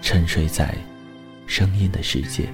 沉睡在声音的世界。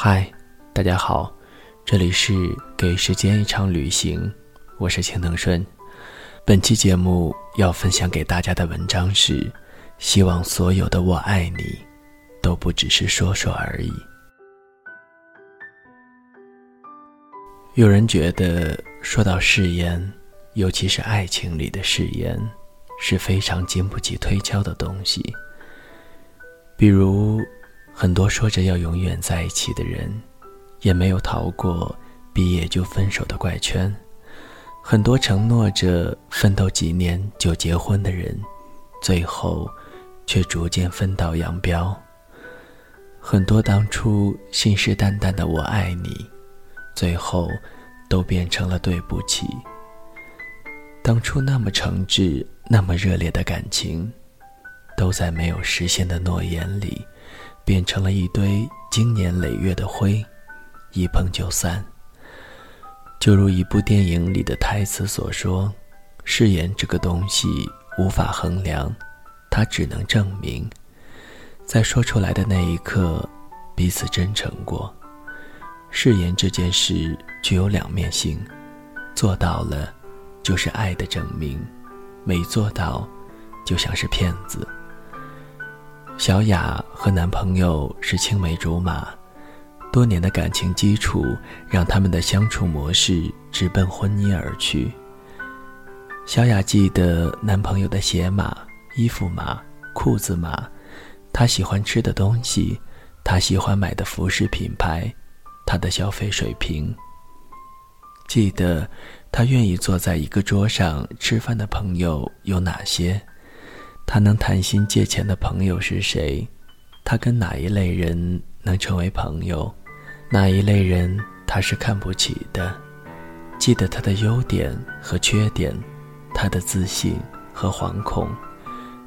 嗨，大家好，这里是给时间一场旅行，我是青藤顺。本期节目要分享给大家的文章是希望所有的我爱你都不只是说说而已。有人觉得说到誓言，尤其是爱情里的誓言，是非常经不起推敲的东西。比如很多说着要永远在一起的人，也没有逃过毕业就分手的怪圈。很多承诺着奋斗几年就结婚的人，最后却逐渐分道扬镳。很多当初信誓旦旦的我爱你，最后都变成了对不起。当初那么诚挚那么热烈的感情，都在没有实现的诺言里变成了一堆经年累月的灰，一碰就散。就如一部电影里的台词所说，誓言这个东西无法衡量，它只能证明，在说出来的那一刻，彼此真诚过。誓言这件事具有两面性，做到了就是爱的证明，没做到就像是骗子。小雅和男朋友是青梅竹马，多年的感情基础让他们的相处模式直奔婚姻而去。小雅记得男朋友的鞋码、衣服码、裤子码，他喜欢吃的东西，他喜欢买的服饰品牌，他的消费水平。记得他愿意坐在一个桌上吃饭的朋友有哪些，他能谈心借钱的朋友是谁？他跟哪一类人能成为朋友？哪一类人他是看不起的？记得他的优点和缺点，他的自信和惶恐，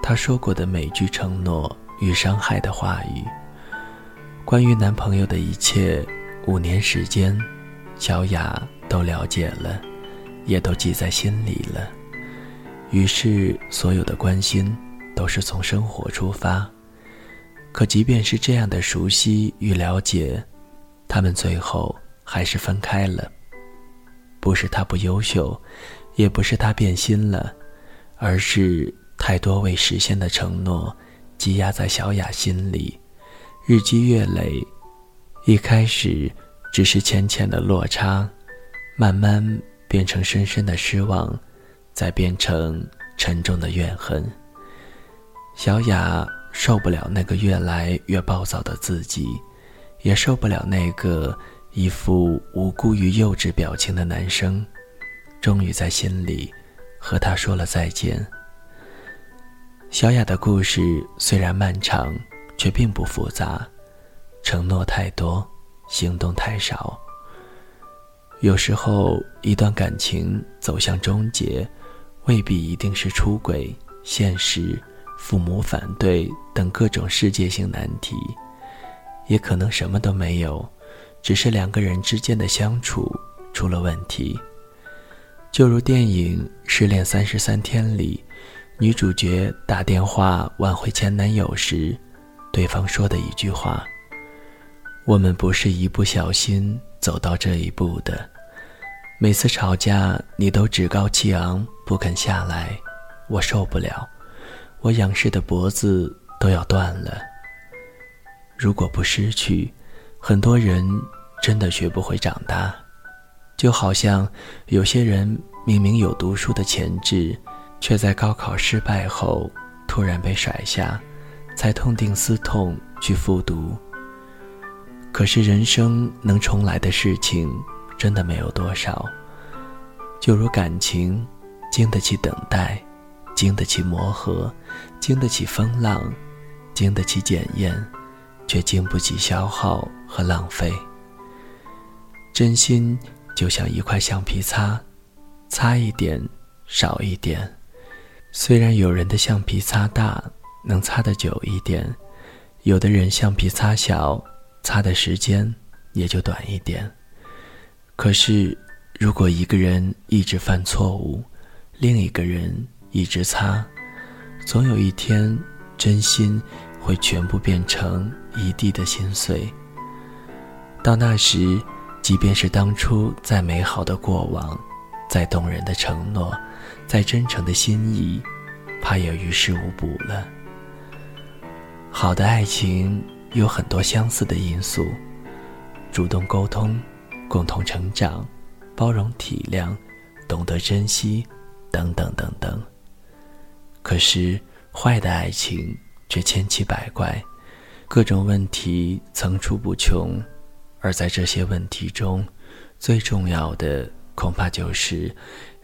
他说过的每句承诺与伤害的话语。关于男朋友的一切，5年时间，小雅都了解了，也都记在心里了。于是所有的关心都是从生活出发，可即便是这样的熟悉与了解，他们最后还是分开了。不是他不优秀，也不是他变心了，而是太多未实现的承诺积压在小雅心里，日积月累，一开始只是浅浅的落差，慢慢变成深深的失望，再变成沉重的怨恨。小雅受不了那个越来越暴躁的自己，也受不了那个一副无辜与幼稚表情的男生，终于在心里和他说了再见。小雅的故事虽然漫长，却并不复杂，承诺太多，行动太少。有时候一段感情走向终结，未必一定是出轨、现实、父母反对等各种世界性难题，也可能什么都没有，只是两个人之间的相处出了问题。就如电影《失恋33天》里，女主角打电话挽回前男友时，对方说的一句话：我们不是一不小心走到这一步的，每次吵架你都趾高气昂不肯下来，我受不了，我仰视的脖子都要断了。如果不失去，很多人真的学不会长大。就好像有些人明明有读书的潜质，却在高考失败后突然被甩下，才痛定思痛去复读。可是人生能重来的事情真的没有多少，就如感情，经得起等待，经得起磨合，经得起风浪，经得起检验，却经不起消耗和浪费。真心就像一块橡皮擦，擦一点少一点。虽然有人的橡皮擦大，能擦得久一点，有的人橡皮擦小，擦的时间也就短一点。可是如果一个人一直犯错误，另一个人一直擦，总有一天真心会全部变成一地的心碎。到那时，即便是当初再美好的过往，再动人的承诺，再真诚的心意，怕也于事无补了。好的爱情有很多相似的因素：主动沟通，共同成长，包容体谅，懂得珍惜，等等等等。可是坏的爱情却千奇百怪，各种问题层出不穷。而在这些问题中，最重要的恐怕就是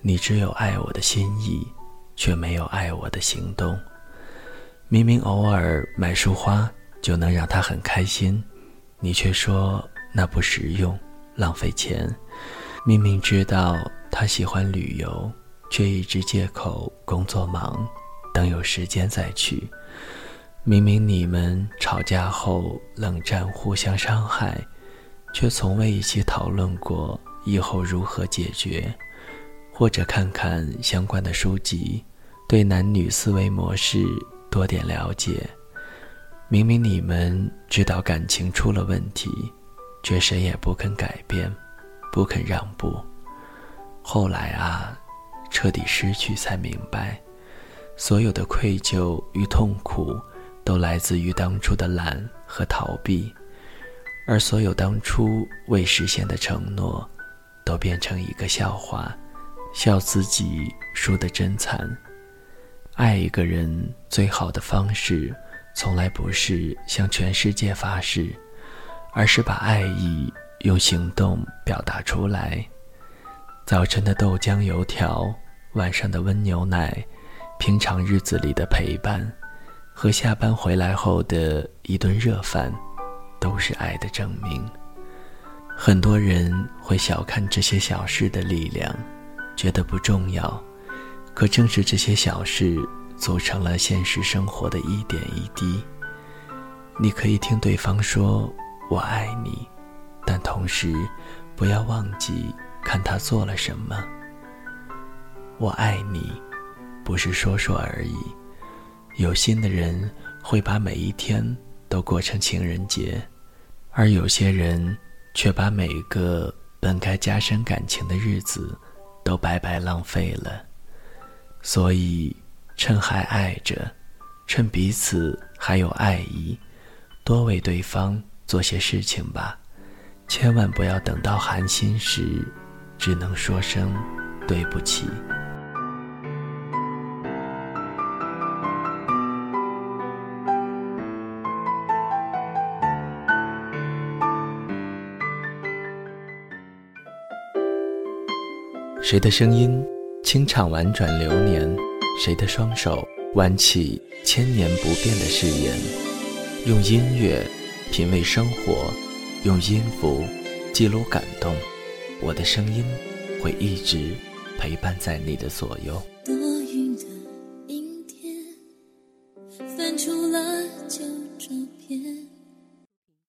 你只有爱我的心意，却没有爱我的行动。明明偶尔买束花就能让他很开心，你却说那不实用，浪费钱。明明知道他喜欢旅游，却一直借口工作忙，等有时间再去。明明你们吵架后冷战，互相伤害，却从未一起讨论过以后如何解决，或者看看相关的书籍，对男女思维模式多点了解。明明你们知道感情出了问题，却谁也不肯改变，不肯让步。后来啊，彻底失去才明白，所有的愧疚与痛苦都来自于当初的懒和逃避。而所有当初未实现的承诺，都变成一个笑话，笑自己输得真惨。爱一个人最好的方式，从来不是向全世界发誓，而是把爱意用行动表达出来。早晨的豆浆油条，晚上的温牛奶，平常日子里的陪伴，和下班回来后的一顿热饭，都是爱的证明。很多人会小看这些小事的力量，觉得不重要，可正是这些小事组成了现实生活的一点一滴。你可以听对方说我爱你，但同时不要忘记看他做了什么。我爱你不是说说而已，有心的人会把每一天都过成情人节，而有些人却把每个本该加深感情的日子都白白浪费了。所以趁还爱着，趁彼此还有爱意，多为对方做些事情吧，千万不要等到寒心时只能说声对不起。谁的声音轻唱婉转流年，谁的双手挽起千年不变的誓言。用音乐品味生活，用音符记录感动，我的声音会一直陪伴在你的左右。多云的阴天，翻出了旧